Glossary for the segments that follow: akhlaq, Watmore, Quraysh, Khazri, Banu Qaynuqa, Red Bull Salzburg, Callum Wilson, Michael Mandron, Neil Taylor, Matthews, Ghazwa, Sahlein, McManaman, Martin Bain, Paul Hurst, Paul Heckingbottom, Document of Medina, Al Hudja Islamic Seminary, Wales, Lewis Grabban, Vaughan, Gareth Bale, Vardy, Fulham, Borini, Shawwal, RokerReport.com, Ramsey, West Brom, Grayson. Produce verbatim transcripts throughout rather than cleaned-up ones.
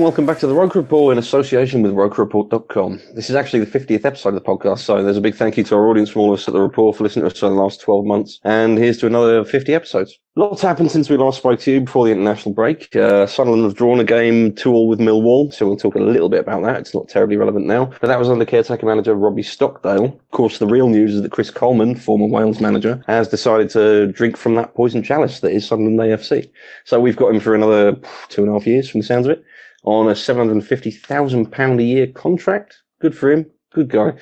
Welcome back to the Roker Report in association with Roker Report dot com. This is actually the fiftieth episode of the podcast, so there's a big thank you to our audience from all of us at the Report for listening to us over the last twelve months. And here's to another fifty episodes. Lots happened since we last spoke to you before the international break. Uh, Sunderland have drawn a game two all with Millwall, so we'll talk a little bit about that. It's not terribly relevant now. But that was under caretaker manager Robbie Stockdale. Of course, the real news is that Chris Coleman, former Wales manager, has decided to drink from that poison chalice that is Sunderland A F C. So we've got him for another two and a half years from the sounds of it, on a seven hundred fifty thousand pounds a year contract. Good for him. Good guy.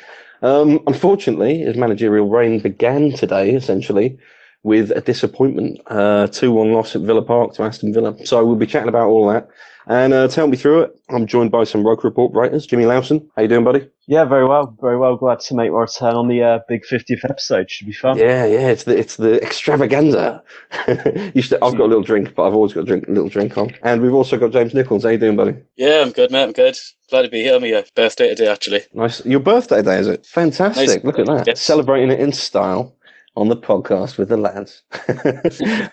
Um, unfortunately, his managerial reign began today, essentially, with a disappointment. Uh, two one loss at Villa Park to Aston Villa. So we'll be chatting about all that. And uh, to help me through it, I'm joined by some Roker Report writers. Jimmy Lowson, how you doing, buddy? Yeah, very well, very well. Glad to make my return on the uh, big fiftieth episode. Should be fun. Yeah, yeah, it's the it's the extravaganza. you should, I've got a little drink, but I've always got a drink, a little drink on. And we've also got James Nichols. How you doing, buddy? Yeah, I'm good, mate. I'm good. Glad to be here. My birthday today, actually. Nice. Your birthday day, is it? Fantastic. Nice. Look at that. Yes. Celebrating it in style on the podcast with the lads.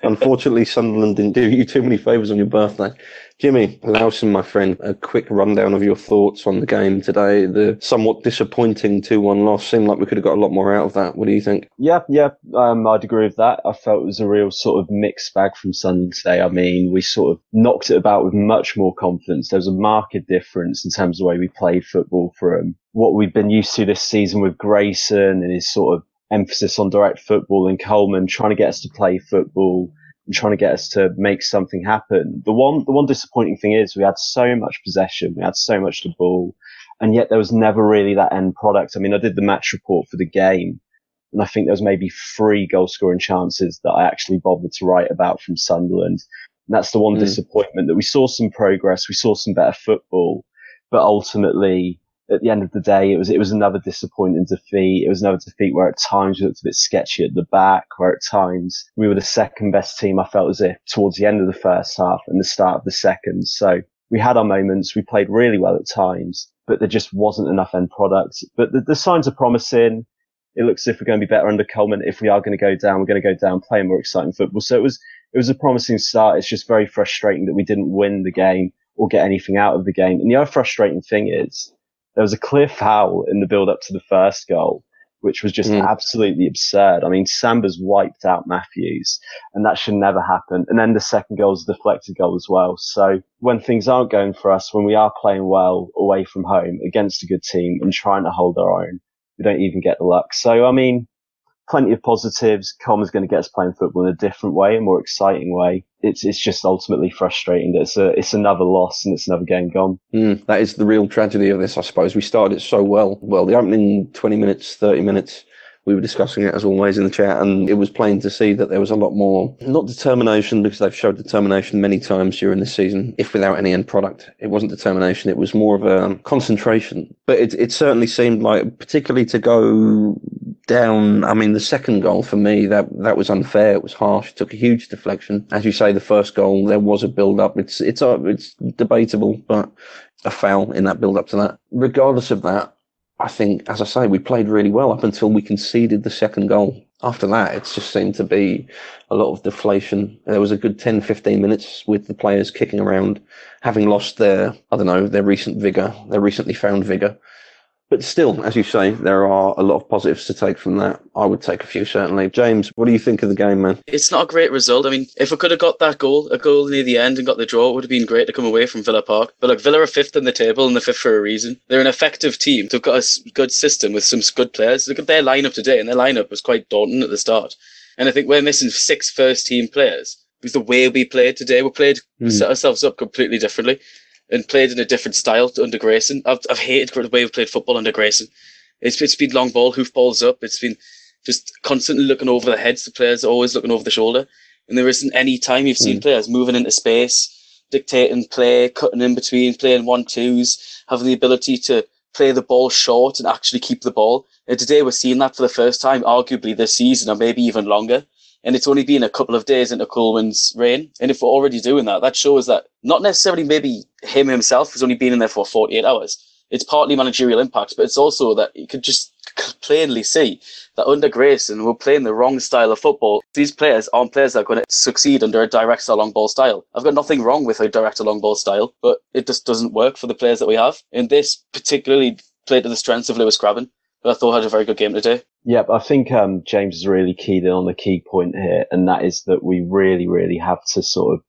Unfortunately, Sunderland didn't do you too many favours on your birthday. Jimmy Lowson, my friend, a quick rundown of your thoughts on the game today. The somewhat disappointing two one loss seemed like we could have got a lot more out of that. What do you think? Yeah, yeah, um, I'd agree with that. I felt it was a real sort of mixed bag from Sunderland today. I mean, we sort of knocked it about with much more confidence. There was a marked difference in terms of the way we played football from what we've been used to this season with Grayson and his sort of emphasis on direct football and Coleman trying to get us to play football and trying to get us to make something happen. The one, the one disappointing thing is we had so much possession, we had so much the ball, and yet there was never really that end product. I mean, I did the match report for the game, and I think there was maybe three goal-scoring chances that I actually bothered to write about from Sunderland. And that's the one mm. disappointment, that we saw some progress, we saw some better football, but ultimately, at the end of the day, it was it was another disappointing defeat. It was another defeat where at times we looked a bit sketchy at the back, where at times we were the second best team, I felt as if, towards the end of the first half and the start of the second. So we had our moments. We played really well at times, but there just wasn't enough end product. But the, the signs are promising. It looks as if we're going to be better under Coleman. If we are going to go down, we're going to go down playing more exciting football. So it was it was a promising start. It's just very frustrating that we didn't win the game or get anything out of the game. And the other frustrating thing is, there was a clear foul in the build-up to the first goal, which was just mm. absolutely absurd. I mean, Samba's wiped out Matthews, and that should never happen. And then the second goal is a deflected goal as well. So when things aren't going for us, when we are playing well away from home against a good team and trying to hold our own, we don't even get the luck. So, I mean, plenty of positives. Coleman's going to get us playing football in a different way, a more exciting way. It's it's just ultimately frustrating that it's a it's another loss and it's another game gone. Mm, that is the real tragedy of this, I suppose. We started it so well. Well, the opening twenty minutes, thirty minutes, we were discussing it as always in the chat, and it was plain to see that there was a lot more, not determination, because they've showed determination many times during this season, if without any end product. It wasn't determination, it was more of a um, concentration. But it it certainly seemed like, particularly to go down, I mean, the second goal for me, that that was unfair. It was harsh. It took a huge deflection. As you say, the first goal, there was a build-up. It's it's uh, it's debatable, but a foul in that build-up to that. Regardless of that, I think, as I say, we played really well up until we conceded the second goal. After that, it just seemed to be a lot of deflation. There was a good ten, fifteen minutes with the players kicking around, having lost their, I don't know, their recent vigour, their recently found vigour. But still, as you say, there are a lot of positives to take from that. I would take a few, certainly. James, what do you think of the game, man? It's not a great result. I mean, if we could have got that goal, a goal near the end and got the draw, it would have been great to come away from Villa Park. But look, Villa are fifth in the table and they're fifth for a reason. They're an effective team. They've got a good system with some good players. Look at their lineup today, and their lineup was quite daunting at the start. And I think we're missing six first-team players. Because the way we played today, we played, mm. set ourselves up completely differently. And played in a different style under Grayson. I've I've hated the way we played football under Grayson. It's it's been long ball, hoof balls up. It's been just constantly looking over the heads. The players are always looking over the shoulder, and there isn't any time you've seen mm. players moving into space, dictating play, cutting in between, playing one twos, having the ability to play the ball short and actually keep the ball. And today we're seeing that for the first time, arguably this season, or maybe even longer. And it's only been a couple of days into Coleman's reign. And if we're already doing that, that shows that not necessarily maybe him himself has only been in there for forty-eight hours. It's partly managerial impact, but it's also that you could just plainly see that under Grayson, we're playing the wrong style of football. These players aren't players that are going to succeed under a direct or long ball style. I've got nothing wrong with a direct or long ball style, but it just doesn't work for the players that we have. And this particularly played to the strengths of Lewis Grabban, who I thought had a very good game today. Yeah, I think um, James has really keyed in on the key point here, and that is that we really, really have to sort of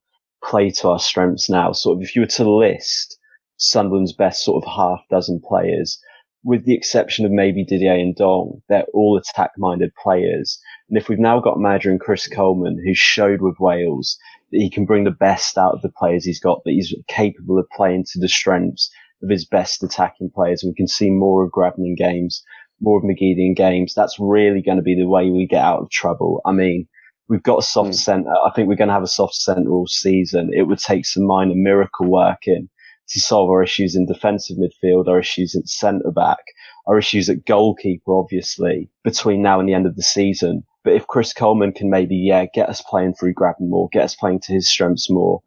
play to our strengths now. Sort of, if you were to list Sunderland's best sort of half dozen players, with the exception of maybe Didier and Dong, they're all attack-minded players. And if we've now got Mandron and Chris Coleman, who showed with Wales that he can bring the best out of the players he's got, that he's capable of playing to the strengths of his best attacking players, and we can see more of Grabban in games, more of McGeady in games. That's really going to be the way we get out of trouble. I mean, we've got a soft mm. centre. I think we're going to have a soft centre all season. It would take some minor miracle work in to solve our issues in defensive midfield, our issues at centre-back, our issues at goalkeeper, obviously, between now and the end of the season. But if Chris Coleman can maybe, yeah, get us playing through Grabban more, get us playing to his strengths more,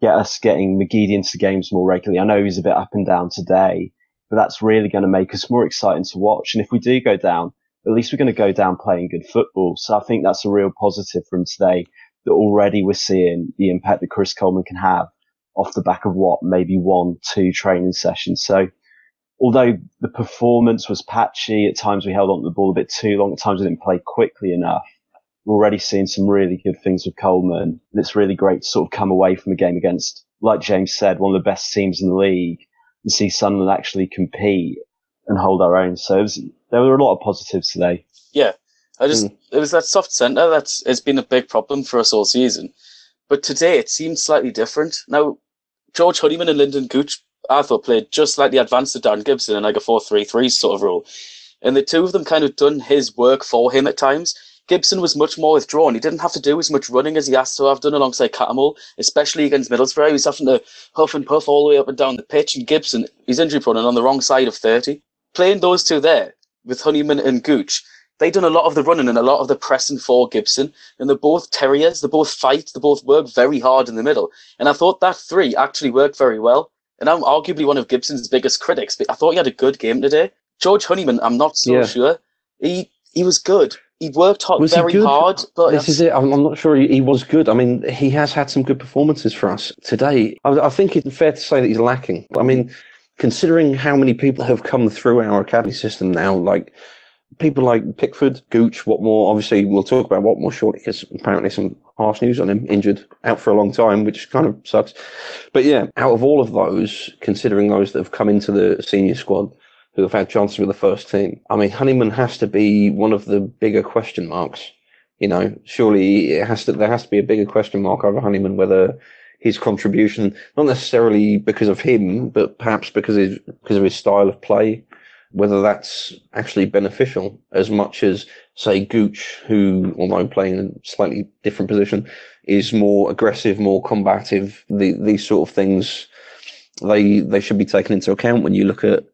get us getting McGeady into games more regularly. I know he's a bit up and down today, but that's really going to make us more exciting to watch. And if we do go down, at least we're going to go down playing good football. So I think that's a real positive from today, that already we're seeing the impact that Chris Coleman can have off the back of what, maybe one, two training sessions. So although the performance was patchy, at times we held on to the ball a bit too long, at times we didn't play quickly enough, we're already seeing some really good things with Coleman. And it's really great to sort of come away from a game against, like James said, one of the best teams in the league, and see Sunderland actually compete and hold our own. So it was, there were a lot of positives today. Yeah, I just mm. it was that soft centre that's has been a big problem for us all season. But today it seemed slightly different. Now, George Honeyman and Lyndon Gooch, I thought, played just slightly advanced to Dan Gibson in like a four three three sort of role. And the two of them kind of done his work for him at times. Gibson was much more withdrawn. He didn't have to do as much running as he has to have done alongside Catamol, especially against Middlesbrough. He was having to huff and puff all the way up and down the pitch. And Gibson, he's injury-prone and on the wrong side of thirty. Playing those two there, with Honeyman and Gooch, they've done a lot of the running and a lot of the pressing for Gibson. And they're both terriers. They both fight. They both work very hard in the middle. And I thought that three actually worked very well. And I'm arguably one of Gibson's biggest critics, but I thought he had a good game today. George Honeyman, I'm not so yeah. sure. He he was good. He worked hard, was very hard. But this is it. I'm, I'm not sure he, he was good. I mean, he has had some good performances for us today. I, I think it's fair to say that he's lacking. I mean, considering how many people have come through our academy system now, like people like Pickford, Gooch, Watmore. Obviously, we'll talk about Watmore shortly because apparently some harsh news on him, injured, out for a long time, which kind of sucks. But yeah, out of all of those, considering those that have come into the senior squad, who have had chances with the first team, I mean, Honeyman has to be one of the bigger question marks. You know, surely it has to, there has to be a bigger question mark over Honeyman, whether his contribution, not necessarily because of him, but perhaps because of, because of his style of play, whether that's actually beneficial as much as, say, Gooch, who, although playing in a slightly different position, is more aggressive, more combative. The, these sort of things, they they should be taken into account when you look at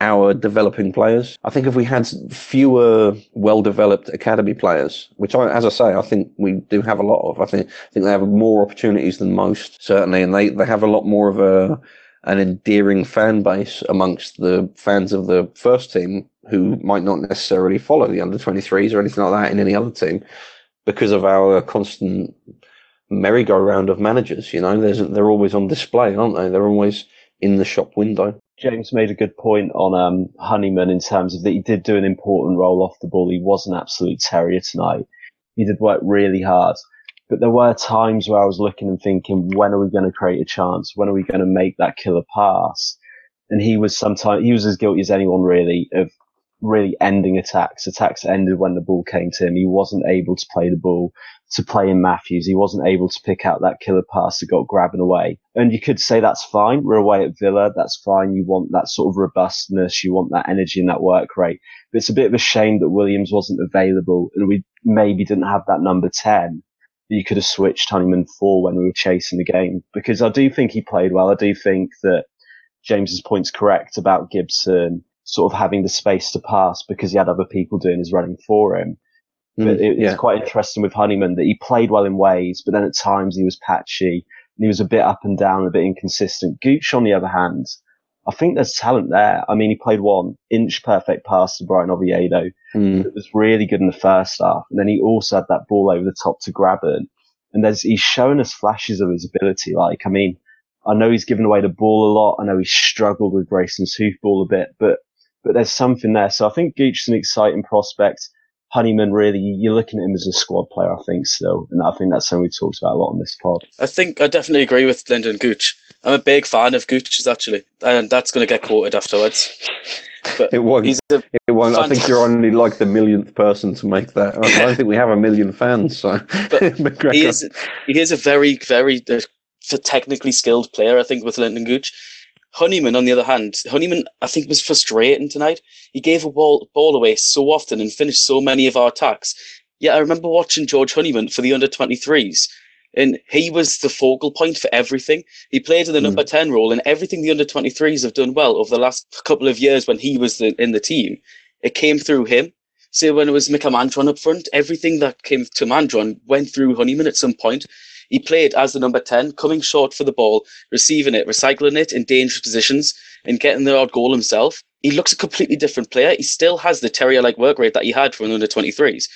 our developing players. I think if we had fewer well-developed academy players, which, I, as I say, I think we do have a lot of. I think I think they have more opportunities than most, certainly, and they, they have a lot more of a an endearing fan base amongst the fans of the first team who might not necessarily follow the under twenty-threes or anything like that in any other team because of our constant merry-go-round of managers. You know, There's, they're always on display, aren't they? They're always in the shop window. James made a good point on um, Honeyman in terms of that he did do an important role off the ball. He was an absolute terrier tonight. He did work really hard. But there were times where I was looking and thinking, when are we going to create a chance? When are we going to make that killer pass? And he was sometimes, he was as guilty as anyone really of really ending attacks. Attacks ended when the ball came to him. He wasn't able to play the ball, to play in Matthews. He wasn't able to pick out that killer pass that got Grabban away. And you could say that's fine. We're away at Villa. That's fine. You want that sort of robustness. You want that energy and that work rate. But it's a bit of a shame that Williams wasn't available and we maybe didn't have that number ten. That you could have switched Honeyman for when we were chasing the game. Because I do think he played well. I do think that James's point's correct about Gibson sort of having the space to pass because he had other people doing his running for him. Mm, but it, yeah. It's quite interesting with Honeyman that he played well in ways, but then at times he was patchy and he was a bit up and down, a bit inconsistent. Gooch, on the other hand, I think there's talent there. I mean, he played one inch perfect pass to Brian Oviedo. Mm. It was really good in the first half. And then he also had that ball over the top to Grabban. And there's, he's shown us flashes of his ability. Like, I mean, I know he's given away the ball a lot. I know he struggled with Grayson's hoofball a bit, but but there's something there. So I think Gooch is an exciting prospect. Honeyman, really, you're looking at him as a squad player, I think, still. And I think that's something we talked about a lot on this pod. I think I definitely agree with Lyndon Gooch. I'm a big fan of Gooch's, actually. And that's going to get quoted afterwards. But it won't. He's a it won't. I think you're only like the millionth person to make that. I don't think we have a million fans. So. But he, is, he is a very, very uh, technically skilled player, I think, with Lyndon Gooch. Honeyman, on the other hand, Honeyman, I think, was frustrating tonight. He gave a ball, ball away so often and finished so many of our attacks. Yeah, I remember watching George Honeyman for the under twenty-threes, and he was the focal point for everything. He played in the mm. number ten role, and everything the under twenty-threes have done well over the last couple of years when he was the, in the team, it came through him. So when it was Michael Mandron up front, everything that came to Mandron went through Honeyman at some point. He played as the number ten, coming short for the ball, receiving it, recycling it in dangerous positions and getting the odd goal himself. He looks a completely different player. He still has the terrier-like work rate that he had from under twenty-threes,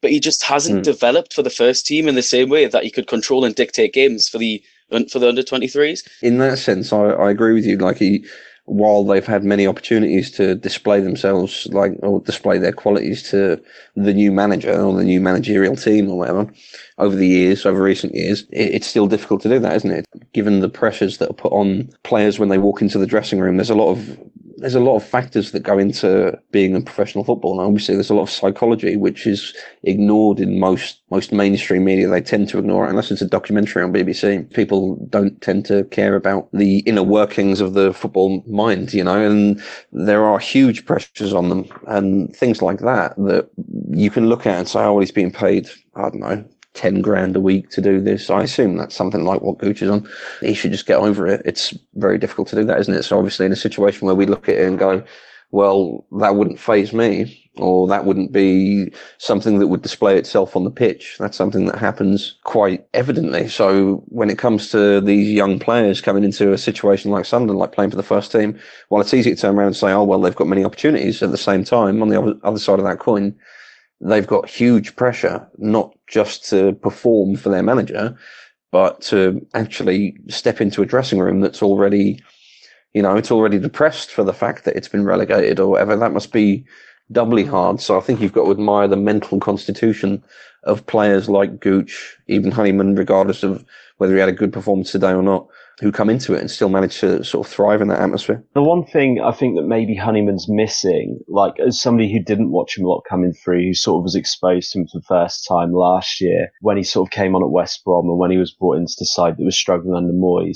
but he just hasn't mm. developed for the first team in the same way that he could control and dictate games for the for the under twenty-threes. In that sense, I, I agree with you. Like he, while they've had many opportunities to display themselves, like or display their qualities to the new manager or the new managerial team or whatever, over the years, over recent years, it, it's still difficult to do that, isn't it? Given the pressures that are put on players when they walk into the dressing room, there's a lot of there's a lot of factors that go into being a professional footballer. And obviously, there's a lot of psychology which is ignored in most most mainstream media. They tend to ignore it unless it's a documentary on B B C. People don't tend to care about the inner workings of the football mind, you know, and there are huge pressures on them and things like that that you can look at and say, oh, he's being paid, I don't know, ten grand a week to do this. I assume that's something like what Gooch is on. He should just get over it. It's very difficult to do that, isn't it? So obviously in a situation where we look at it and go, well, that wouldn't faze me, or that wouldn't be something that would display itself on the pitch. That's something that happens quite evidently. So when it comes to these young players coming into a situation like Sunderland, like playing for the first team, while it's easy to turn around and say, oh, well, they've got many opportunities, at the same time, on the other side of that coin, they've got huge pressure, not just to perform for their manager, but to actually step into a dressing room that's already, you know, it's already depressed for the fact that it's been relegated or whatever. That must be doubly hard. So I think you've got to admire the mental constitution of players like Gooch, even Honeyman, regardless of whether he had a good performance today or not, who come into it and still manage to sort of thrive in that atmosphere. The one thing I think that maybe Honeyman's missing, like as somebody who didn't watch him a lot coming through, who sort of was exposed to him for the first time last year when he sort of came on at West Brom and when he was brought into the side that was struggling under Moyes,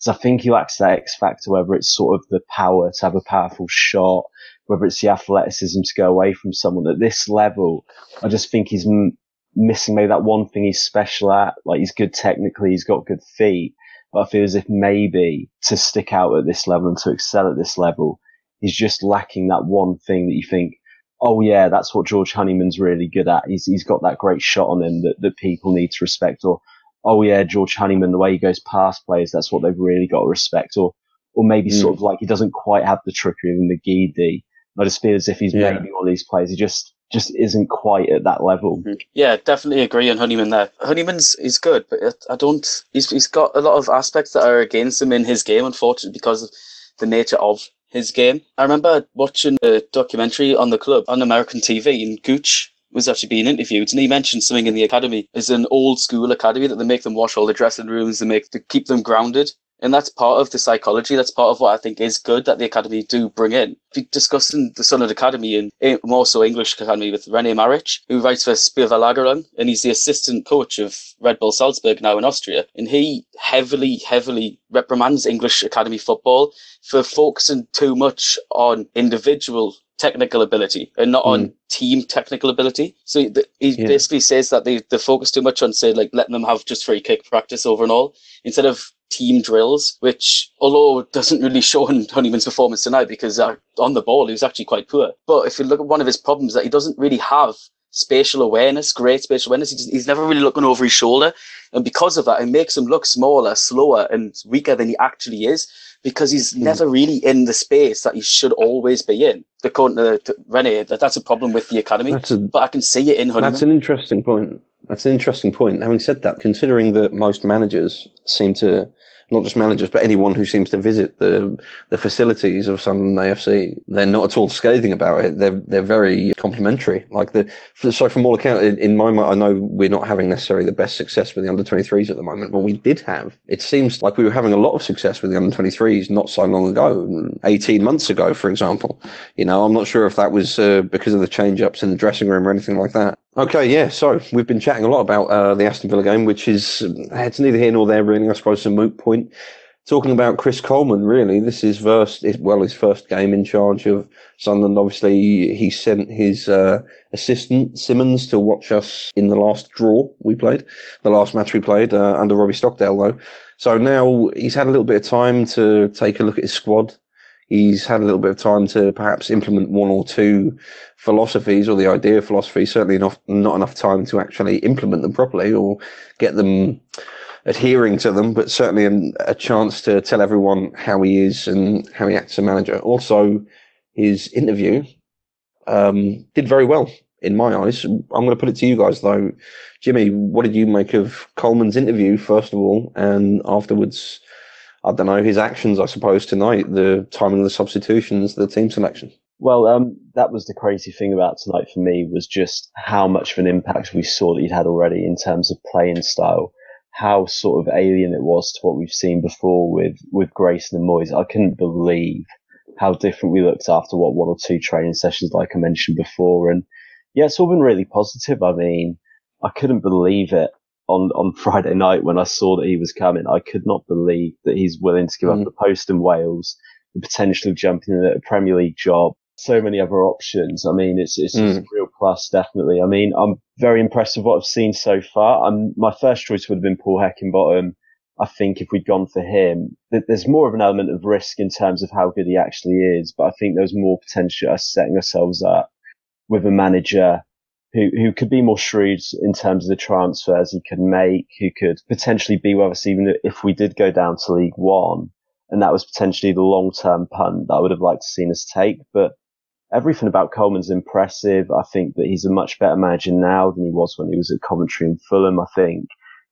is I think he lacks that X factor, whether it's sort of the power to have a powerful shot, whether it's the athleticism to go away from someone at this level. I just think he's m- missing maybe that one thing he's special at. Like he's good technically, he's got good feet. But I feel as if maybe to stick out at this level and to excel at this level is just lacking that one thing that you think, oh yeah, that's what George Honeyman's really good at. He's, he's got that great shot on him that, that people need to respect. Or, oh yeah, George Honeyman, the way he goes past players, that's what they've really got to respect. Or, or maybe mm. sort of like he doesn't quite have the trickery of McGeady. I just feel as if he's yeah. maybe all these players. He just, just isn't quite at that level. Yeah, definitely agree on Honeyman there. Honeyman's he's good, but I don't. He's he's got a lot of aspects that are against him in his game, unfortunately, because of the nature of his game. I remember watching a documentary on the club on American T V, and Gooch was actually being interviewed, and he mentioned something in the academy is an old school academy that they make them wash all the dressing rooms, they make to keep them grounded. And that's part of the psychology. That's part of what I think is good that the academy do bring in. Discussing the Sunderland academy and more so English academy with René Maric, who writes for Spielver Lagerung, and he's the assistant coach of Red Bull Salzburg now in Austria. And he heavily, heavily reprimands English academy football for focusing too much on individual technical ability and not mm. on team technical ability. So the, he yeah. basically says that they, they focus too much on, say, like letting them have just free kick practice over and all instead of team drills, which although doesn't really show in Honeyman's performance tonight because uh, on the ball he was actually quite poor. But if you look at one of his problems, that he doesn't really have spatial awareness, great spatial awareness. He just, he's never really looking over his shoulder, and because of that, it makes him look smaller, slower, and weaker than he actually is, because he's mm. never really in the space that he should always be in. According to René, that that's a problem with the academy. A, but I can see it in Honeyman. That's an interesting point. That's an interesting point. Having said that, considering that most managers seem to, not just managers, but anyone who seems to visit the the facilities of Sunderland A F C, they're not at all scathing about it. They're they're very complimentary. Like the so from all accounts, in, in my mind, I know we're not having necessarily the best success with the under twenty-threes at the moment, but we did have. It seems like we were having a lot of success with the under twenty-threes not so long ago, eighteen months ago, for example. You know, I'm not sure if that was uh, because of the change-ups in the dressing room or anything like that. Okay, yeah, so we've been chatting a lot about uh, the Aston Villa game, which is, it's neither here nor there, really. I suppose it's a moot point. Talking about Chris Coleman, really, this is first, well, his first game in charge of Sunderland. Obviously, he sent his uh, assistant, Simmons, to watch us in the last draw we played, the last match we played, uh, under Robbie Stockdale, though. So now he's had a little bit of time to take a look at his squad. He's had a little bit of time to perhaps implement one or two philosophies or the idea of philosophy, certainly not, not enough time to actually implement them properly or get them adhering to them, but certainly a, a chance to tell everyone how he is and how he acts as a manager. Also, his interview um, did very well in my eyes. I'm going to put it to you guys, though. Jimmy, what did you make of Coleman's interview, first of all, and afterwards, I don't know, his actions, I suppose, tonight, the timing of the substitutions, the team selection? Well, um, that was the crazy thing about tonight for me, was just how much of an impact we saw that he'd had already in terms of play and style, how sort of alien it was to what we've seen before with, with Grayson and Moyes. I couldn't believe how different we looked after what one or two training sessions, like I mentioned before. And yeah, it's all been really positive. I mean, I couldn't believe it. On, on Friday night, when I saw that he was coming, I could not believe that he's willing to give mm. up the post in Wales, the potential of jumping in at a Premier League job, so many other options. I mean, it's it's, mm. it's a real plus, definitely. I mean, I'm very impressed with what I've seen so far. I'm, my first choice would have been Paul Heckingbottom. I think if we'd gone for him, th- there's more of an element of risk in terms of how good he actually is, but I think there's more potential us setting ourselves up with a manager Who, who could be more shrewd in terms of the transfers he could make, who could potentially be with us even if we did go down to League One. And that was potentially the long-term punt that I would have liked to seen us take. But everything about Coleman's impressive. I think that he's a much better manager now than he was when he was at Coventry and Fulham. I think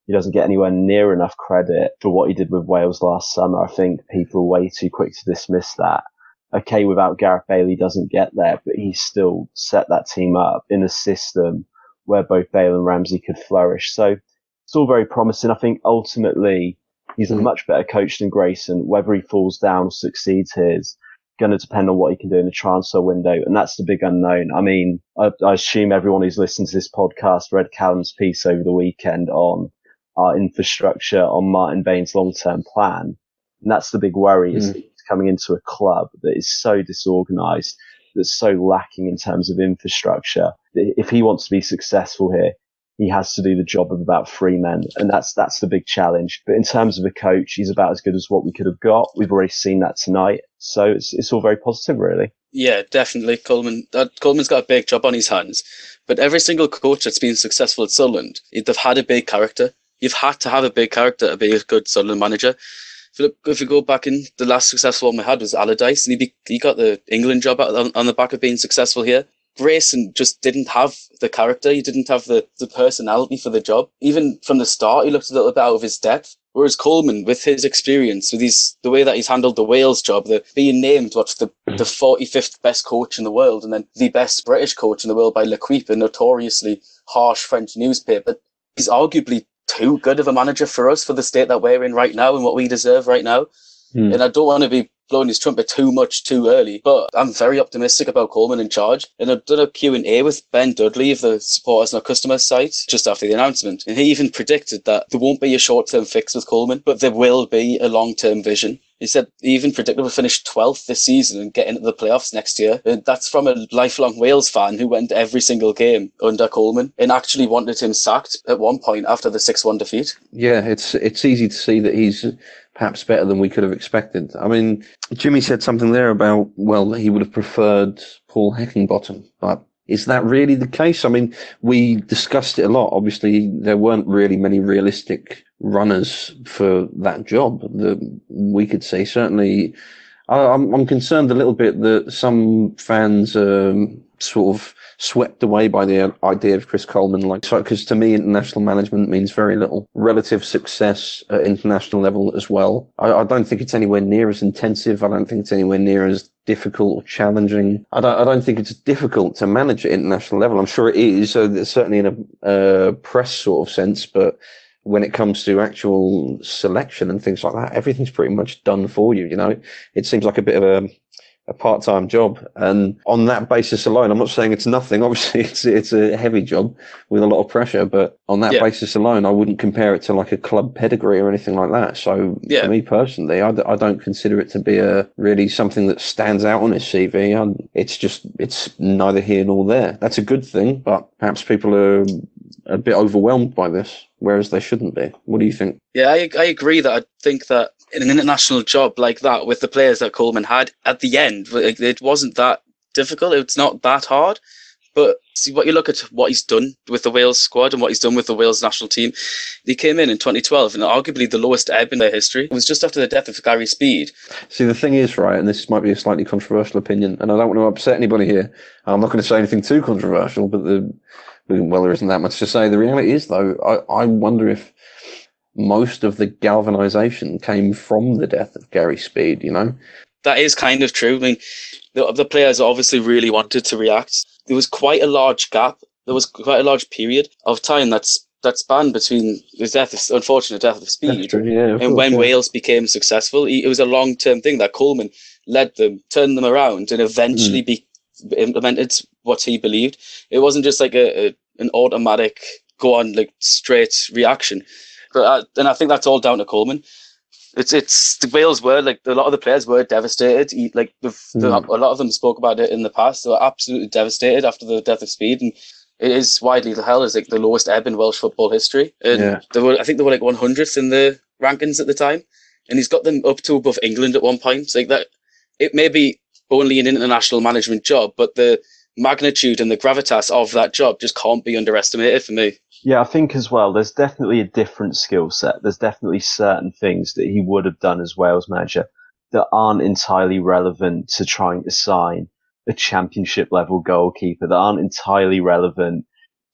he doesn't get anywhere near enough credit for what he did with Wales last summer. I think people are way too quick to dismiss that. Okay, without Gareth Bale, he doesn't get there, but he still set that team up in a system where both Bale and Ramsey could flourish. So it's all very promising. I think ultimately he's a much better coach than Grayson. Whether he falls down or succeeds his, going to depend on what he can do in the transfer window. And that's the big unknown. I mean, I, I assume everyone who's listened to this podcast read Callum's piece over the weekend on our infrastructure, on Martin Bain's long-term plan. And that's the big worry, is mm. coming into a club that is so disorganized, that's so lacking in terms of infrastructure. If he wants to be successful here, he has to do the job of about three men, and that's that's the big challenge. But in terms of a coach, he's about as good as what we could have got. We've already seen that tonight, so it's it's all very positive, really. Yeah, definitely. Coleman, uh, Coleman's got a big job on his hands, but every single coach that's been successful at Sunderland, they've had a big character. You've had to have a big character to be a good Sunderland manager. If you go back in, the last successful one we had was Allardyce, and he be, he got the England job on, on the back of being successful here. Grayson just didn't have the character. He didn't have the, the personality for the job. Even from the start, he looked a little bit out of his depth. Whereas Coleman, with his experience, with his, the way that he's handled the Wales job, the being named what's the, the forty-fifth best coach in the world and then the best British coach in the world by L'Equipe, a notoriously harsh French newspaper, he's arguably too good of a manager for us, for the state that we're in right now and what we deserve right now. Mm. And I don't want to be blowing his trumpet too much too early, but I'm very optimistic about Coleman in charge. And I've done a Q and A with Ben Dudley of the Supporters and Our Customers site just after the announcement. And he even predicted that there won't be a short-term fix with Coleman, but there will be a long-term vision. He said he even predicted we'll finish twelfth this season and get into the playoffs next year. And that's from a lifelong Wales fan who went every single game under Coleman and actually wanted him sacked at one point after the six one defeat. Yeah, it's it's easy to see that he's perhaps better than we could have expected. I mean, Jimmy said something there about, well, he would have preferred Paul Heckingbottom, but is that really the case? I mean, we discussed it a lot. Obviously, there weren't really many realistic runners for that job that we could see. Certainly, I'm, I'm concerned a little bit that some fans are um, sort of swept away by the idea of Chris Coleman. Like, because to me, international management means very little. Relative success at international level as well. I, I don't think it's anywhere near as intensive. I don't think it's anywhere near as difficult or challenging. I don't, I don't think it's difficult to manage at international level. I'm sure it is, so certainly in a uh, press sort of sense, but when it comes to actual selection and things like that, everything's pretty much done for you, you know? It seems like a bit of a, a part-time job. And on that basis alone, I'm not saying it's nothing. Obviously, it's it's a heavy job with a lot of pressure, but on that yeah. basis alone, I wouldn't compare it to like a club pedigree or anything like that. So yeah. for me personally, I, I don't consider it to be a really something that stands out on his C V. I'm, it's just, it's neither here nor there. That's a good thing, but perhaps people are a bit overwhelmed by this, whereas they shouldn't be. What do you think? Yeah, I, I agree that I think that in an international job like that, with the players that Coleman had, at the end, it, it wasn't that difficult. It's not that hard. But see, what you look at what he's done with the Wales squad and what he's done with the Wales national team, he came in in twenty twelve and arguably the lowest ebb in their history. It was just after the death of Gary Speed. See, the thing is, right, and this might be a slightly controversial opinion, and I don't want to upset anybody here. I'm not going to say anything too controversial, but the... well, there isn't that much to say. The reality is, though, I, I wonder if most of the galvanisation came from the death of Gary Speed, you know? That is kind of true. I mean, the, the players obviously really wanted to react. There was quite a large gap. There was quite a large period of time that's that span between the death, of, unfortunate death of Speed true, yeah, of and course, when yeah. Wales became successful. It was a long-term thing that Coleman led them, turned them around, and eventually mm. became implemented what he believed. It wasn't just like a, a an automatic go on like straight reaction, but I, and I think that's all down to Coleman. It's it's the Wales were like a lot of the players were devastated. He, like the, mm. the, a lot of them spoke about it in the past. They were absolutely devastated after the death of Speed, and it is widely held as like the lowest ebb in Welsh football history. And yeah. they were I think they were like one hundredth in the rankings at the time, and he's got them up to above England at one point. It's like that, it may be only an international management job, but the magnitude and the gravitas of that job just can't be underestimated for me. Yeah, I think as well, there's definitely a different skill set. There's definitely certain things that he would have done as Wales manager that aren't entirely relevant to trying to sign a championship level goalkeeper, that aren't entirely relevant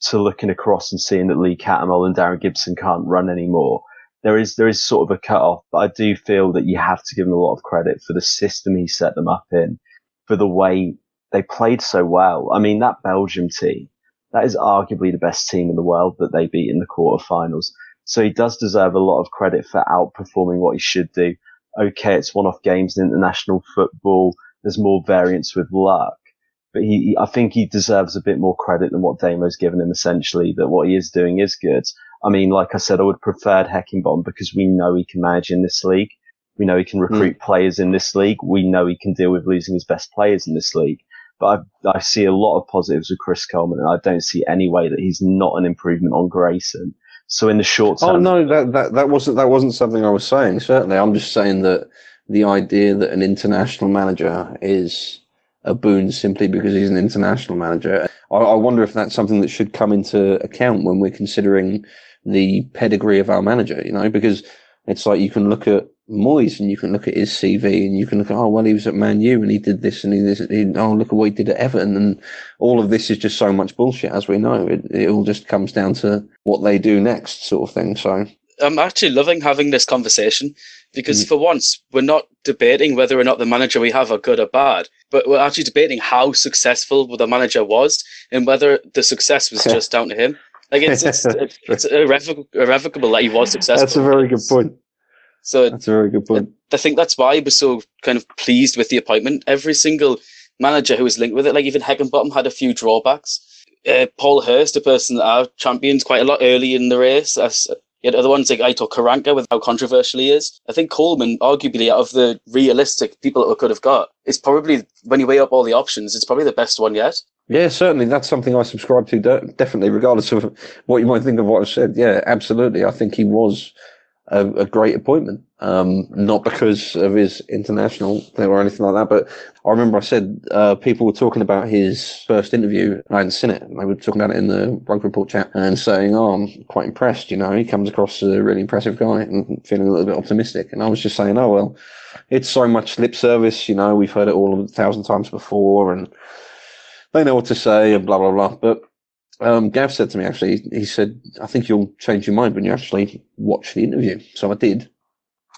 to looking across and seeing that Lee Cattermole and Darren Gibson can't run anymore. There is, there is sort of a cut off, but I do feel that you have to give him a lot of credit for the system he set them up in, for the way they played so well. I mean, that Belgium team, that is arguably the best team in the world that they beat in the quarterfinals. So he does deserve a lot of credit for outperforming what he should do. Okay, it's one-off games in international football. There's more variance with luck. But he, I think he deserves a bit more credit than what Damo's given him, essentially, that what he is doing is good. I mean, like I said, I would prefer Heckingbottom because we know he can manage in this league. We know he can recruit mm. players in this league. We know he can deal with losing his best players in this league. But I, I see a lot of positives with Chris Coleman, and I don't see any way that he's not an improvement on Grayson. So in the short term... Oh, no, that, that, that wasn't that wasn't something I was saying, certainly. I'm just saying that the idea that an international manager is a boon simply because he's an international manager, I, I wonder if that's something that should come into account when we're considering the pedigree of our manager, you know, because it's like you can look at Moyes and you can look at his C V and you can look at, oh, well, he was at Man U and he did this and he did this. Oh, look at what he did at Everton. And all of this is just so much bullshit, as we know. It, it all just comes down to what they do next sort of thing. So I'm actually loving having this conversation because mm. for once we're not debating whether or not the manager we have are good or bad, but we're actually debating how successful the manager was and whether the success was just down to him. Like it's it's, it's, it's irrevoc- irrevocable that he was successful. That's a very good point. So that's a very good point. I think that's why I was so kind of pleased with the appointment. Every single manager who was linked with it, like even Heckingbottom had a few drawbacks. Uh, Paul Hurst, a person that I championed quite a lot early in the race. I, you had other ones like Aitor Karanka, with how controversial he is. I think Coleman, arguably, out of the realistic people that we could have got, is probably, when you weigh up all the options, it's probably the best one yet. Yeah, certainly. That's something I subscribe to, definitely, regardless of what you might think of what I've said. Yeah, absolutely. I think he was a, a great appointment, um, not because of his international thing or anything like that, but I remember I said uh, people were talking about his first interview. I hadn't seen it, and they were talking about it in the Roker Report chat and saying, oh, I'm quite impressed, you know, he comes across as a really impressive guy and feeling a little bit optimistic. And I was just saying, oh, well, it's so much lip service, you know, we've heard it all a thousand times before and they know what to say and blah, blah, blah. But Um, Gav said to me, actually, he said, I think you'll change your mind when you actually watch the interview. So I did.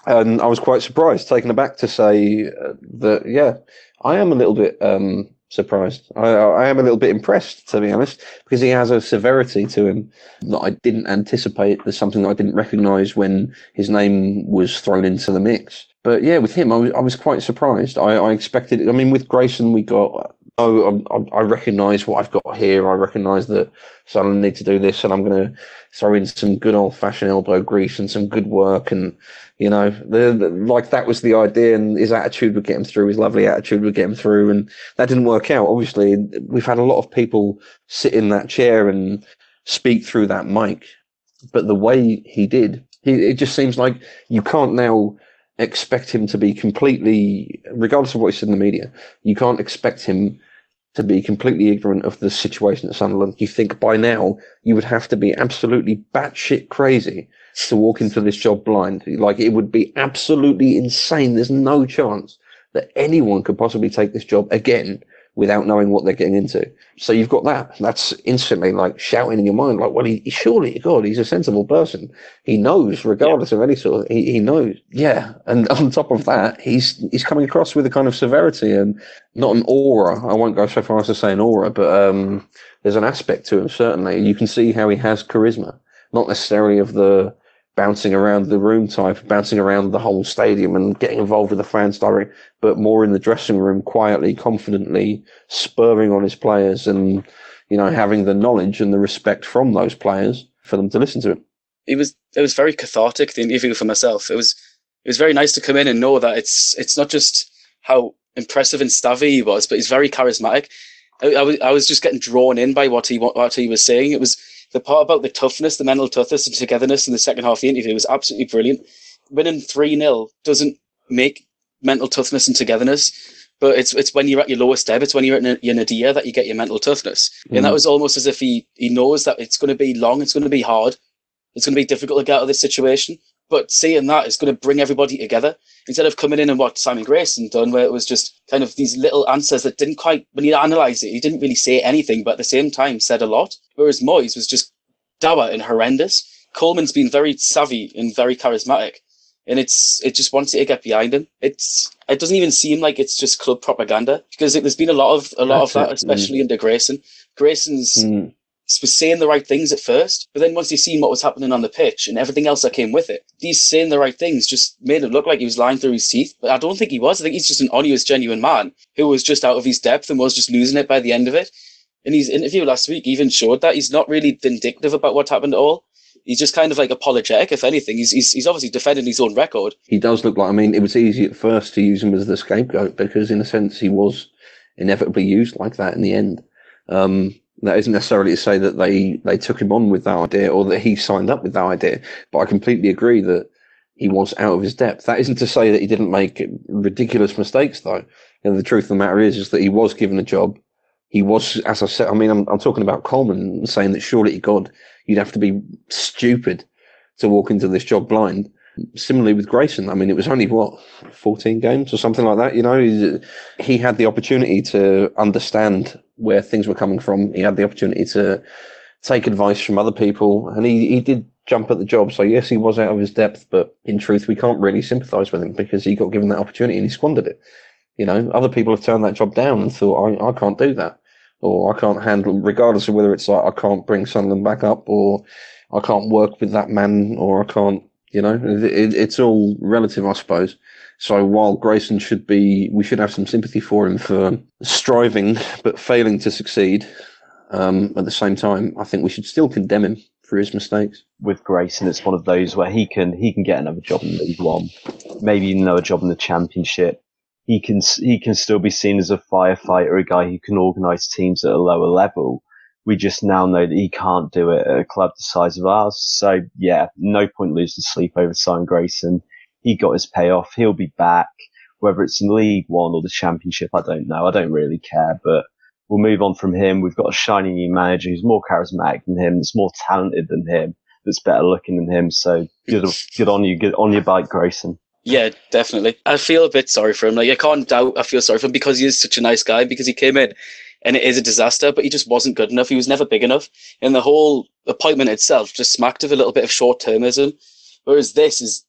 And I was quite surprised, taken aback to say uh, that, yeah, I am a little bit um, surprised. I, I am a little bit impressed, to be honest, because he has a severity to him that I didn't anticipate. There's something that I didn't recognise when his name was thrown into the mix. But yeah, with him, I was, I was quite surprised. I, I expected, I mean, with Grayson, we got... Oh, I, I recognise what I've got here. I recognise that someone needs to do this, and I'm going to throw in some good old-fashioned elbow grease and some good work. And, you know, the, the, like that was the idea, and his attitude would get him through, his lovely attitude would get him through. And that didn't work out, obviously. We've had a lot of people sit in that chair and speak through that mic. But the way he did, he, it just seems like you can't now expect him to be completely, regardless of what he said in the media, you can't expect him to be completely ignorant of the situation at Sunderland. You think by now you would have to be absolutely batshit crazy to walk into this job blind. Like, it would be absolutely insane. There's no chance that anyone could possibly take this job again without knowing what they're getting into. So you've got that. That's instantly like shouting in your mind, like, well, he, he surely, God, he's a sensible person. He knows, regardless yeah. of any sort of, he, he knows. Yeah. And on top of that, he's he's coming across with a kind of severity and not an aura. I won't go so far as to say an aura, but um, there's an aspect to him, certainly. You can see how he has charisma, not necessarily of the bouncing around the room type, bouncing around the whole stadium and getting involved with the fans directly, but more in the dressing room, quietly, confidently, spurring on his players and, you know, having the knowledge and the respect from those players for them to listen to him. It was it was very cathartic, the interview for myself. It was it was very nice to come in and know that it's it's not just how impressive and savvy he was, but he's very charismatic. I, I, was, I was just getting drawn in by what he what he was saying. It was the part about the toughness, the mental toughness and togetherness in the second half of the interview was absolutely brilliant. Winning three nil doesn't make mental toughness and togetherness, but it's it's when you're at your lowest ebb, it's when you're at your nadir that you get your mental toughness. Mm. And that was almost as if he, he knows that it's going to be long, it's going to be hard, it's going to be difficult to get out of this situation. But seeing that is going to bring everybody together instead of coming in and what Simon Grayson done, where it was just kind of these little answers that didn't quite, when you analyse it, he didn't really say anything, but at the same time said a lot. Whereas Moyes was just dour and horrendous. Coleman's been very savvy and very charismatic, and it's it just wants you to get behind him. It's it doesn't even seem like it's just club propaganda because it, there's been a lot of a lot That's of that, it. especially mm. under Grayson. Grayson's. Mm. was saying the right things at first, but then once he seen what was happening on the pitch and everything else that came with it, these saying the right things just made him look like he was lying through his teeth. But I don't think he was. I think he's just an honest, genuine man who was just out of his depth and was just losing it by the end of it. And his interview last week even showed that he's not really vindictive about what happened at all. He's just kind of like apologetic, if anything. He's, he's he's obviously defending his own record. He does look like, I mean, it was easy at first to use him as the scapegoat because in a sense he was inevitably used like that in the end. Um, That isn't necessarily to say that they, they took him on with that idea or that he signed up with that idea, but I completely agree that he was out of his depth. That isn't to say that he didn't make ridiculous mistakes, though. And the truth of the matter is, is that he was given a job. He was, as I said, I mean, I'm, I'm talking about Coleman saying that surely, God, you'd have to be stupid to walk into this job blind. Similarly with Grayson, I mean, it was only, what, fourteen games or something like that, you know? He, he had the opportunity to understand where things were coming from. He had the opportunity to take advice from other people, and he, he did jump at the job. So yes, he was out of his depth, but in truth, we can't really sympathise with him because he got given that opportunity and he squandered it. You know, other people have turned that job down and thought, I, I can't do that, or I can't handle, regardless of whether it's like, I can't bring Sunderland back up, or I can't work with that man, or I can't, you know, it, it's all relative, I suppose. So while Grayson should be, we should have some sympathy for him for striving but failing to succeed. Um, at the same time, I think we should still condemn him for his mistakes. With Grayson, it's one of those where he can he can get another job in League One, maybe even another job in the Championship. He can he can still be seen as a firefighter, a guy who can organise teams at a lower level. We just now know that he can't do it at a club the size of ours. So yeah, no point losing sleep over signing Grayson. He got his payoff. He'll be back, whether it's in League One or the Championship. I don't know. I don't really care, but we'll move on from him. We've got a shiny new manager who's more charismatic than him, that's more talented than him, that's better looking than him. So good, good on you. Good on your bike, Grayson. Yeah, definitely. I feel a bit sorry for him. Like, I can't doubt I feel sorry for him because he is such a nice guy, because he came in and it is a disaster, but he just wasn't good enough. He was never big enough. And the whole appointment itself just smacked of a little bit of short-termism, whereas this is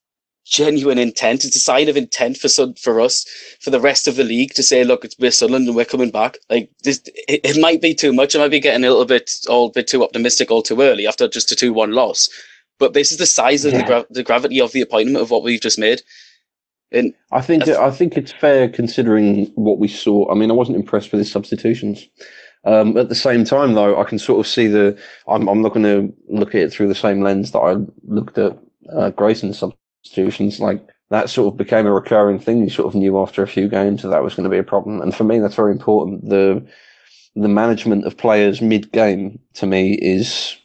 genuine intent. It's a sign of intent for for us, for the rest of the league, to say, look, it's we're Sunderland and we're coming back. Like this, it, it might be too much. I might be getting a little bit all bit too optimistic all too early after just a two one loss. But this is the size of yeah. the, gra- the gravity of the appointment of what we've just made. And I think that's... I think it's fair considering what we saw. I mean, I wasn't impressed with his substitutions. Um, at the same time, though, I can sort of see the. I'm I'm not going to look at it through the same lens that I looked at uh, Grayson's substitutions. Institutions like that sort of became a recurring thing. You sort of knew after a few games that that was going to be a problem, and for me, that's very important. the The management of players mid game to me is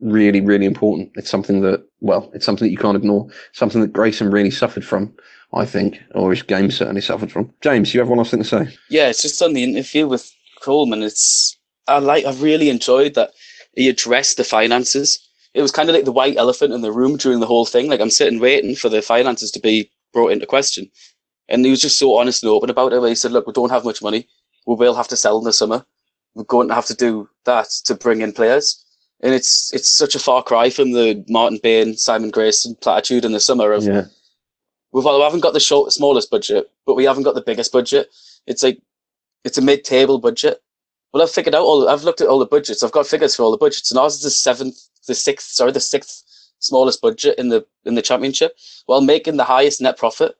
really, really important. It's something that well, it's something that you can't ignore. Something that Grayson really suffered from, I think, or his game certainly suffered from. James, you have one last thing to say? Yeah, it's just on the interview with Coleman. It's I like. I really enjoyed that he addressed the finances. It was kind of like the white elephant in the room during the whole thing. Like, I'm sitting waiting for the finances to be brought into question. And he was just so honest and open about it, where he said, look, we don't have much money. We will have to sell in the summer. We're going to have to do that to bring in players. And it's it's such a far cry from the Martin Bain, Simon Grayson platitude in the summer of, yeah. we've, well, we haven't got the short, smallest budget, but we haven't got the biggest budget. It's like, it's a mid-table budget. Well, I've figured out all, I've looked at all the budgets. I've got figures for all the budgets, and ours is the seventh, the sixth, sorry, the sixth smallest budget in the, in the Championship, while making the highest net profit.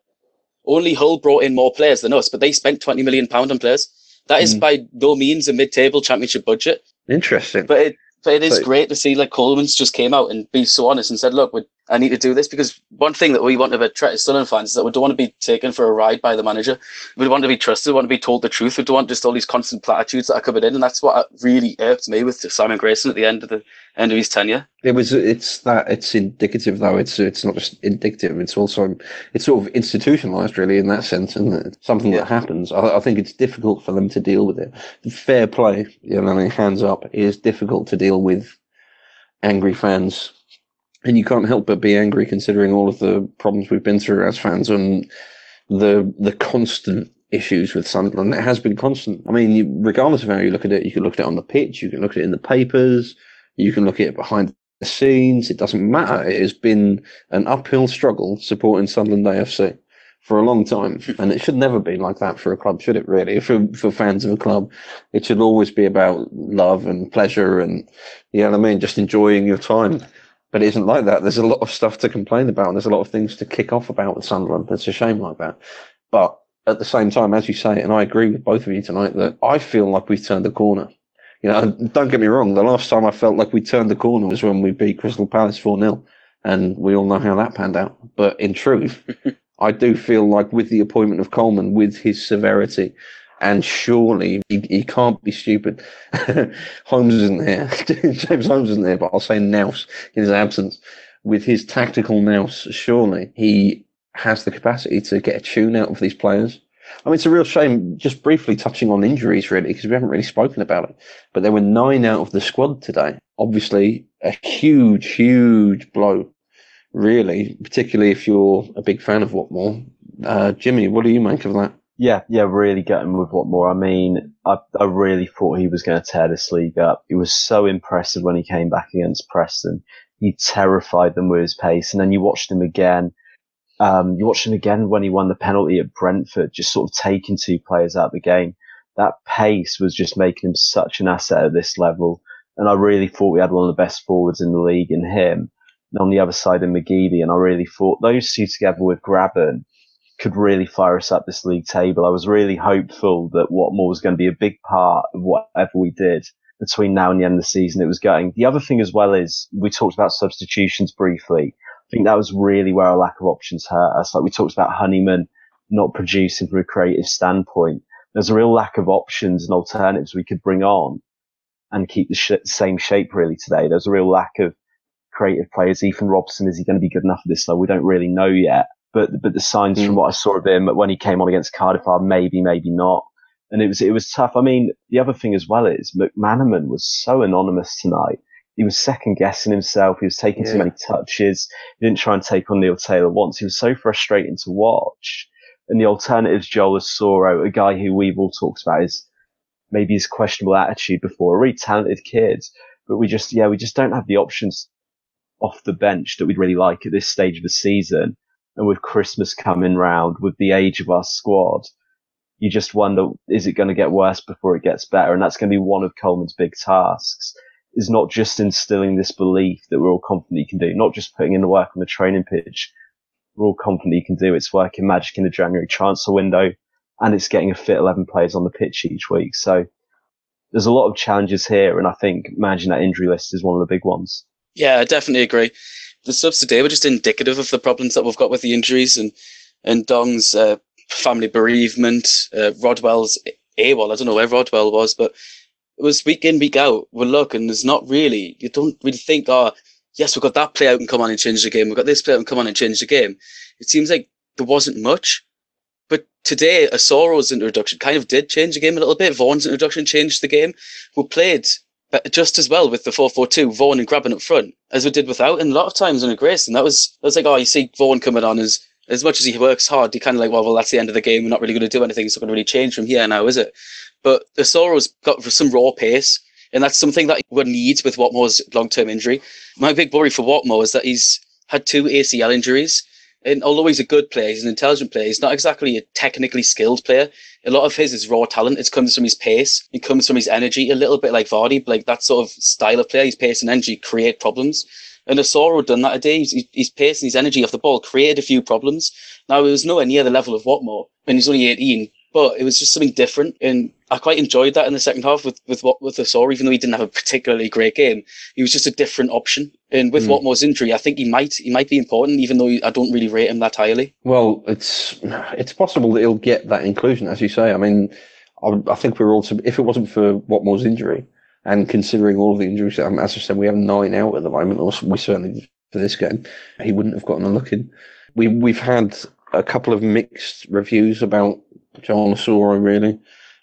Only Hull brought in more players than us, but they spent twenty million pounds on players. That mm. is by no means a mid-table Championship budget. Interesting. But it, but it is so, great to see, like, Coleman's just came out and be so honest and said, look, we, I need to do this, because one thing that we want to attract as Sunderland fans is that we don't want to be taken for a ride by the manager. We want to be trusted. We want to be told the truth. We don't want just all these constant platitudes that are coming in. And that's what really irked me with Simon Grayson at the end of the end of his tenure. It was, it's that, it's indicative though. It's, it's not just indicative. It's also, it's sort of institutionalized really in that sense. And something yeah. that happens. I, I think it's difficult for them to deal with it. The fair play, you know, I mean, hands up, is difficult to deal with angry fans. And you can't help but be angry considering all of the problems we've been through as fans and the the constant issues with Sunderland. It has been constant. I mean, you, regardless of how you look at it, you can look at it on the pitch, you can look at it in the papers, you can look at it behind the scenes. It doesn't matter. It has been an uphill struggle supporting Sunderland A F C for a long time. And it should never be like that for a club, should it really? For for fans of a club, it should always be about love and pleasure and, you know what I mean, just enjoying your time. But it isn't like that. There's a lot of stuff to complain about, and there's a lot of things to kick off about with Sunderland. It's a shame like that. But at the same time, as you say, and I agree with both of you tonight, that I feel like we've turned the corner. You know, don't get me wrong. The last time I felt like we turned the corner was when we beat Crystal Palace four nil, and we all know how that panned out. But in truth, I do feel like with the appointment of Coleman, with his severity, and surely he, he can't be stupid. Holmes isn't here. James Holmes isn't here, but I'll say Nouse in his absence. With his tactical Nouse, surely he has the capacity to get a tune out of these players. I mean, it's a real shame, just briefly touching on injuries, really, because we haven't really spoken about it. But there were nine out of the squad today. Obviously, a huge, huge blow, really, particularly if you're a big fan of Watmore. Uh, Jimmy, what do you make of that? Yeah, yeah, really gutting with Watmore. I mean, I, I really thought he was going to tear this league up. He was so impressive when he came back against Preston. he terrified them with his pace. And then you watched him again. Um, you watched him again when he won the penalty at Brentford, just sort of taking two players out of the game. That pace was just making him such an asset at this level. And I really thought we had one of the best forwards in the league in him. And on the other side in McGeady. And I really thought those two together with Grabban could really fire us up this league table. I was really hopeful that Watmore was going to be a big part of whatever we did between now and the end of the season. It was going. The other thing as well is we talked about substitutions briefly. I think that was really where our lack of options hurt us. Like we talked about Honeyman not producing from a creative standpoint. There's a real lack of options and alternatives we could bring on and keep the sh- same shape really today. There's a real lack of creative players. Ethan Robson, is he going to be good enough at this level? We don't really know yet. But but the signs mm. from what I saw of him when he came on against Cardiff are maybe, maybe not. And it was it was tough. I mean, the other thing as well is McManaman was so anonymous tonight. He was second-guessing himself. He was taking yeah. too many touches. He didn't try and take on Neil Taylor once. He was so frustrating to watch. And the alternatives, Joel Asoro, a guy who we've all talked about, is maybe his questionable attitude before, a really talented kid. But we just, yeah, we just don't have the options off the bench that we'd really like at this stage of the season. And with Christmas coming round, with the age of our squad, you just wonder, is it going to get worse before it gets better? And that's going to be one of Coleman's big tasks, is not just instilling this belief that we're all confident he can do, not just putting in the work on the training pitch. We're all confident he can do its work in magic in the January transfer window, and it's getting a fit eleven players on the pitch each week. So there's a lot of challenges here, and I think managing that injury list is one of the big ones. Yeah, I definitely agree. The subs today were just indicative of the problems that we've got with the injuries and, and Dong's uh, family bereavement, uh, Rodwell's AWOL. I don't know where Rodwell was, but it was week in, week out. We're looking, there's not really, you don't really think, oh, yes, we've got that play out and come on and change the game. We've got this play out and come on and change the game. It seems like there wasn't much. But today, Asoro's introduction kind of did change the game a little bit. Vaughan's introduction changed the game. We played just as well with the four four two, Vaughan and Grabban up front, as we did without. And a lot of times under Grayson, that was, that was like, oh, you see Vaughan coming on. As as much as he works hard, he kind of like, well, well, that's the end of the game. We're not really going to do anything. It's not going to really change from here now, is it? But Asoro's got some raw pace. And that's something that we need with Watmore's long-term injury. My big worry for Watmore is that he's had two A C L injuries. And although he's a good player, he's an intelligent player, he's not exactly a technically skilled player. A lot of his is raw talent. It comes from his pace. It comes from his energy, a little bit like Vardy, like that sort of style of player. His pace and energy create problems. And Asoro done that today. He's, he's pace and his energy off the ball created a few problems. Now, he was nowhere near the level of Watmore, and he's only eighteen. But it was just something different, and I quite enjoyed that in the second half with with what with Asoro, even though he didn't have a particularly great game. He was just a different option, and with mm. Watmore's injury, I think he might he might be important, even though I don't really rate him that highly. Well, it's it's possible that he'll get that inclusion, as you say. I mean, I, I think we're all, if it wasn't for Watmore's injury, and considering all of the injuries, um, as I said, we have nine out at the moment. Or we certainly for this game, he wouldn't have gotten a look in. We we've had a couple of mixed reviews about Joel Asoro, really.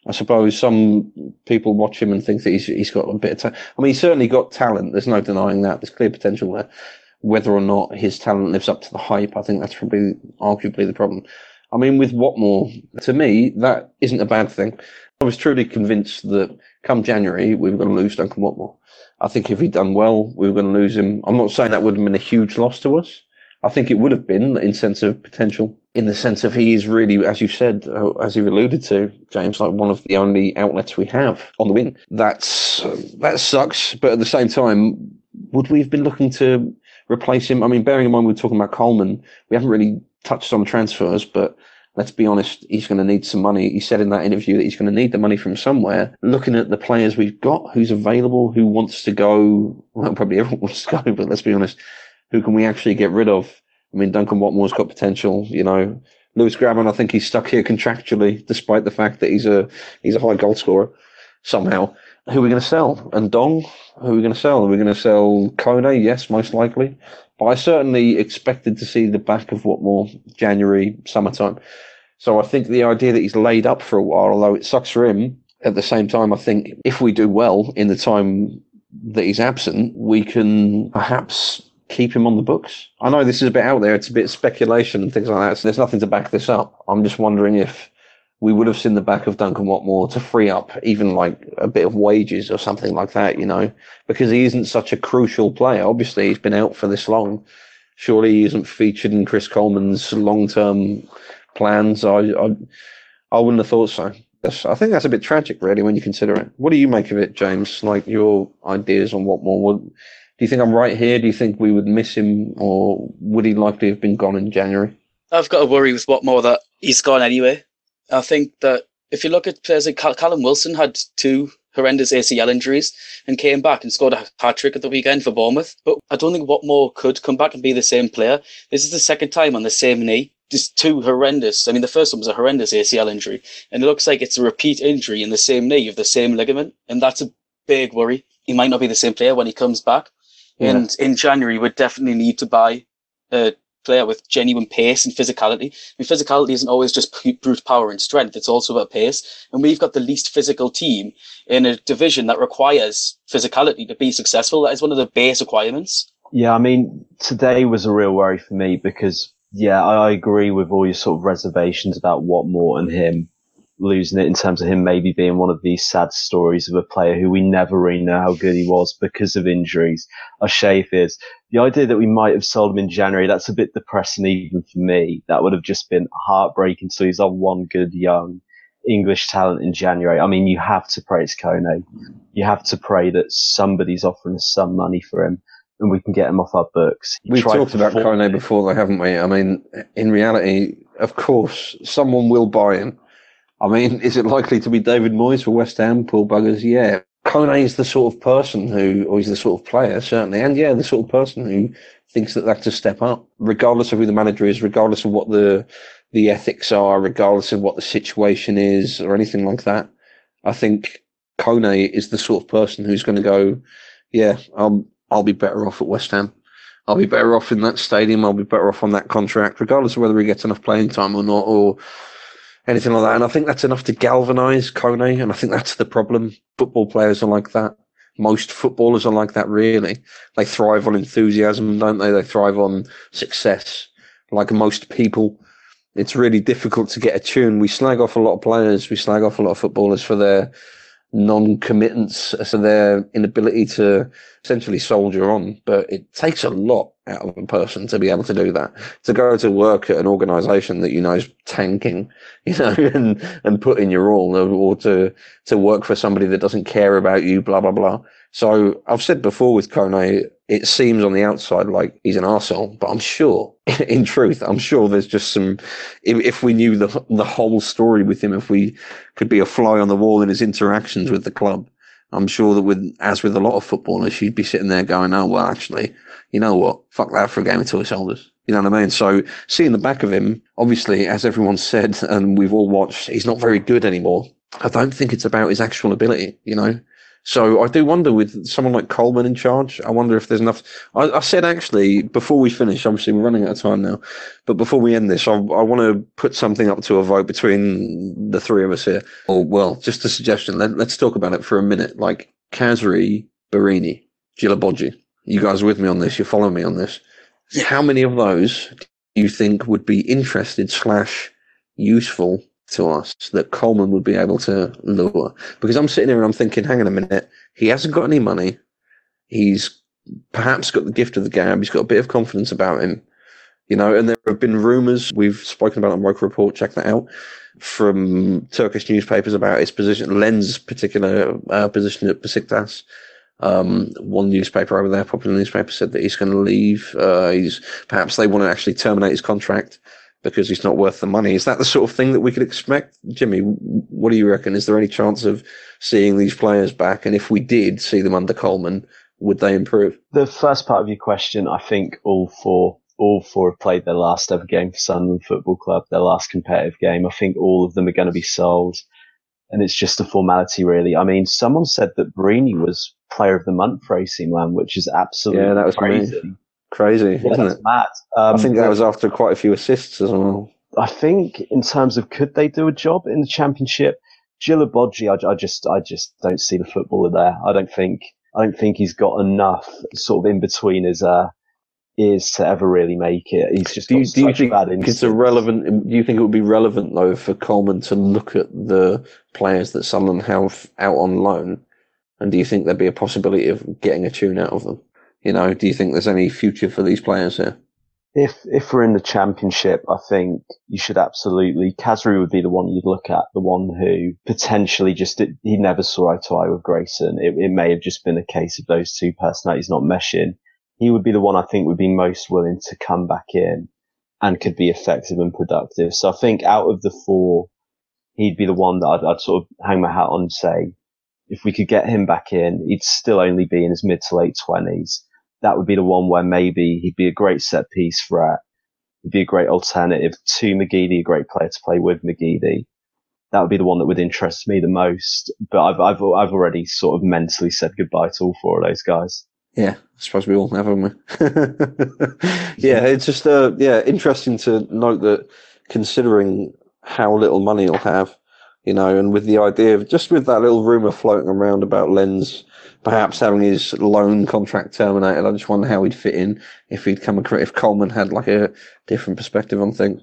I suppose some people watch him and think that he's he's got a bit of talent. I mean, he's certainly got talent. There's no denying that. There's clear potential there. Whether or not his talent lives up to the hype, I think that's probably arguably the problem. I mean, with Watmore, to me, that isn't a bad thing. I was truly convinced that come January, we were going to lose Duncan Watmore. I think if he'd done well, we were going to lose him. I'm not saying that would have been a huge loss to us. I think it would have been in sense of potential, in the sense of he is really, as you said, uh, as you've alluded to, James, like one of the only outlets we have on the wing. That's uh, that sucks, but at the same time, would we have been looking to replace him? I mean, bearing in mind we're talking about Coleman, we haven't really touched on transfers, but let's be honest, he's going to need some money. He said in that interview that he's going to need the money from somewhere. Looking at the players we've got, who's available, who wants to go, well, probably everyone wants to go, but let's be honest, who can we actually get rid of? I mean, Duncan Watmore's got potential, you know. Lewis Grabban, I think he's stuck here contractually, despite the fact that he's a he's a high goal scorer, somehow. Who are we going to sell? And Dong, who are we going to sell? Are we going to sell Kone? Yes, most likely. But I certainly expected to see the back of Watmore January, summertime. So I think the idea that he's laid up for a while, although it sucks for him, at the same time, I think if we do well in the time that he's absent, we can perhaps keep him on the books. I know this is a bit out there. It's a bit of speculation and things like that. So there's nothing to back this up. I'm just wondering if we would have seen the back of Duncan Watmore to free up even like a bit of wages or something like that, you know, because he isn't such a crucial player. Obviously, he's been out for this long. Surely he isn't featured in Chris Coleman's long-term plans. I, I, I wouldn't have thought so. That's, I think that's a bit tragic, really, when you consider it. What do you make of it, James? Like, your ideas on Watmore? What, do you think I'm right here? Do you think we would miss him, or would he likely have been gone in January? I've got a worry with Watmore that he's gone anyway. I think that if you look at players like Callum Wilson, had two horrendous A C L injuries and came back and scored a hat-trick at the weekend for Bournemouth. But I don't think Watmore could come back and be the same player. This is the second time on the same knee. Just two horrendous. I mean, the first one was a horrendous A C L injury. And it looks like it's a repeat injury in the same knee of the same ligament. And that's a big worry. He might not be the same player when he comes back. Yeah. And in January, we definitely need to buy a player with genuine pace and physicality. I mean, physicality isn't always just brute power and strength. It's also about pace. And we've got the least physical team in a division that requires physicality to be successful. That is one of the base requirements. Yeah, I mean, today was a real worry for me because, yeah, I agree with all your sort of reservations about Watmore and him losing it, in terms of him maybe being one of these sad stories of a player who we never really know how good he was because of injuries. Our shame is the idea that we might have sold him in January. That's a bit depressing even for me. That would have just been heartbreaking. So he's our one good young English talent in January. I mean, you have to pray it's Kone. You have to pray that somebody's offering us some money for him and we can get him off our books. He We've talked about Kone before, though, haven't we? I mean, in reality, of course, someone will buy him. I mean, is it likely to be David Moyes for West Ham, Paul Buggers? Yeah. Kone is the sort of person who, or he's the sort of player, certainly, and yeah, the sort of person who thinks that that's a step up, regardless of who the manager is, regardless of what the the ethics are, regardless of what the situation is, or anything like that. I think Kone is the sort of person who's going to go, yeah, I'll, I'll be better off at West Ham. I'll be better off in that stadium. I'll be better off on that contract, regardless of whether he gets enough playing time or not, or anything like that. And I think that's enough to galvanise Kone, and I think that's the problem. Football players are like that. Most footballers are like that, really. They thrive on enthusiasm, don't they? They thrive on success, like most people. It's really difficult to get attuned. We slag off a lot of players. We slag off a lot of footballers for their non-committance, so their inability to essentially soldier on. But it takes a lot out of a person to be able to do that, to go to work at an organisation that you know is tanking, you know, and and put in your all, or to to work for somebody that doesn't care about you, blah blah blah. So I've said before with Kone, it seems on the outside like he's an arsehole, but I'm sure, in truth, I'm sure there's just some. If, if we knew the the whole story with him, if we could be a fly on the wall in his interactions with the club, I'm sure that with, as with a lot of footballers, you'd be sitting there going, oh, well, actually, you know what? Fuck that for a game until it's shoulders. You know what I mean? So seeing the back of him, obviously, as everyone said, and we've all watched, he's not very good anymore. I don't think it's about his actual ability, you know? So I do wonder with someone like Coleman in charge, I wonder if there's enough. I, I said, actually, before we finish, obviously we're running out of time now, but before we end this, I, I want to put something up to a vote between the three of us here. Or, well, just a suggestion. Let, let's talk about it for a minute. Like Khazri, Borini, Djilobodji. You guys are with me on this. You're following me on this. How many of those do you think would be interested slash useful to us that Coleman would be able to lure? Because I'm sitting here and I'm thinking, hang on a minute, he hasn't got any money. He's perhaps got the gift of the gab. He's got a bit of confidence about him, you know, and there have been rumours. We've spoken about it on Roker Report. Check that out, from Turkish newspapers about his position, Len's particular uh, position at Besiktas. Um, one newspaper over there, popular newspaper, said that he's going to leave. Uh, he's perhaps they want to actually terminate his contract because he's not worth the money. Is that the sort of thing that we could expect? Jimmy, what do you reckon? Is there any chance of seeing these players back? And if we did see them under Coleman, would they improve? The first part of your question, I think all four, all four have played their last ever game for Sunderland Football Club, their last competitive game. I think all of them are going to be sold. And it's just a formality, really. I mean, someone said that Borini was player of the month for A C Milan, which is absolutely yeah, that was crazy. Me. Crazy, yeah, isn't it? Mad. Um, I think that was after quite a few assists as well. I think in terms of could they do a job in the Championship, Djilobodji, I, I just, I just don't see the footballer there. I don't think, I don't think he's got enough sort of in between his, uh, is to ever really make it. He's just do you, do you think it's a relevant? Do you think it would be relevant though for Coleman to look at the players that Sunderland have out on loan, and do you think there'd be a possibility of getting a tune out of them? You know, do you think there's any future for these players here? If if we're in the Championship, I think you should absolutely. Khazri would be the one you'd look at, the one who potentially just it, he never saw eye to eye with Grayson. It, it may have just been a case of those two personalities not meshing. He would be the one I think would be most willing to come back in and could be effective and productive. So I think out of the four, he'd be the one that I'd, I'd sort of hang my hat on and say, if we could get him back in, he'd still only be in his mid to late twenties. That would be the one where maybe he'd be a great set piece threat. He'd be a great alternative to McGeady, a great player to play with McGeady. That would be the one that would interest me the most. But I've, I've, I've already sort of mentally said goodbye to all four of those guys. Yeah, I suppose we all have, haven't we? Yeah, it's just uh, yeah, interesting to note that considering how little money he'll have, you know, and with the idea of just with that little rumour floating around about Lenz perhaps having his loan contract terminated, I just wonder how he'd fit in if he'd come across, if Coleman had like a different perspective on things.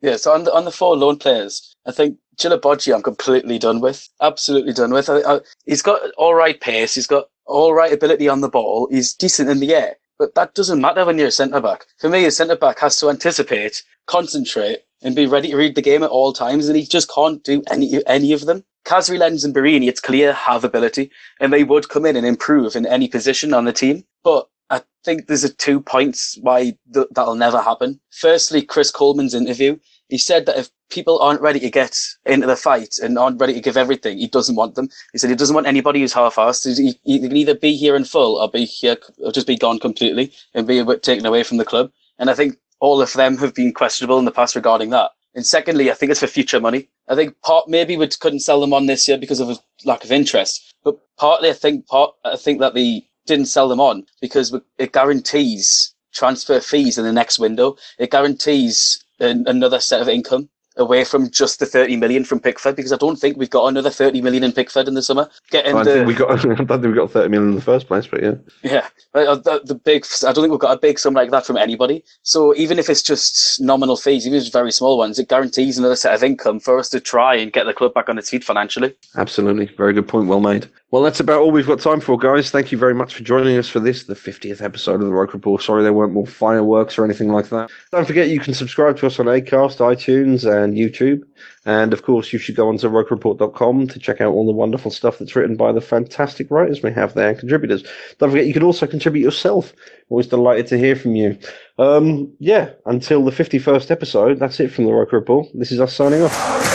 Yeah, so on the, on the four loan players, I think Djilobodji I'm completely done with, absolutely done with. I, I, he's got all right pace, he's got all right ability on the ball, he's decent in the air, but that doesn't matter when you're a centre-back. For me, a centre-back has to anticipate, concentrate, and be ready to read the game at all times, and he just can't do any any of them. Khazri, Lenz and Borini, it's clear, have ability, and they would come in and improve in any position on the team, but I think there's a two points why th- that'll never happen. Firstly, Chris Coleman's interview, he said that if people aren't ready to get into the fight and aren't ready to give everything, he doesn't want them. He said he doesn't want anybody who's half-assed. He, he can either be here in full or be here, or just be gone completely and be a bit taken away from the club. And I think all of them have been questionable in the past regarding that. And secondly, I think it's for future money. I think part maybe we couldn't sell them on this year because of a lack of interest, but partly I think part I think that they didn't sell them on because it guarantees transfer fees in the next window. It guarantees an, another set of income away from just the thirty million from Pickford, because I don't think we've got another thirty million in Pickford in the summer. Getting I, don't the, think we got, I don't think we got thirty million in the first place, but yeah. Yeah. The, the big, I don't think we've got a big sum like that from anybody. So even if it's just nominal fees, even if it's very small ones, it guarantees another set of income for us to try and get the club back on its feet financially. Absolutely. Very good point. Well made. Well, that's about all we've got time for, guys. Thank you very much for joining us for this, the fiftieth episode of the Roker Report. Sorry there weren't more fireworks or anything like that. Don't forget you can subscribe to us on Acast, iTunes, and YouTube. And, of course, you should go onto Roker Report dot com to check out all the wonderful stuff that's written by the fantastic writers we have there and contributors. Don't forget you can also contribute yourself. Always delighted to hear from you. Um, yeah, until the fifty-first episode, that's it from the Roker Report. This is us signing off.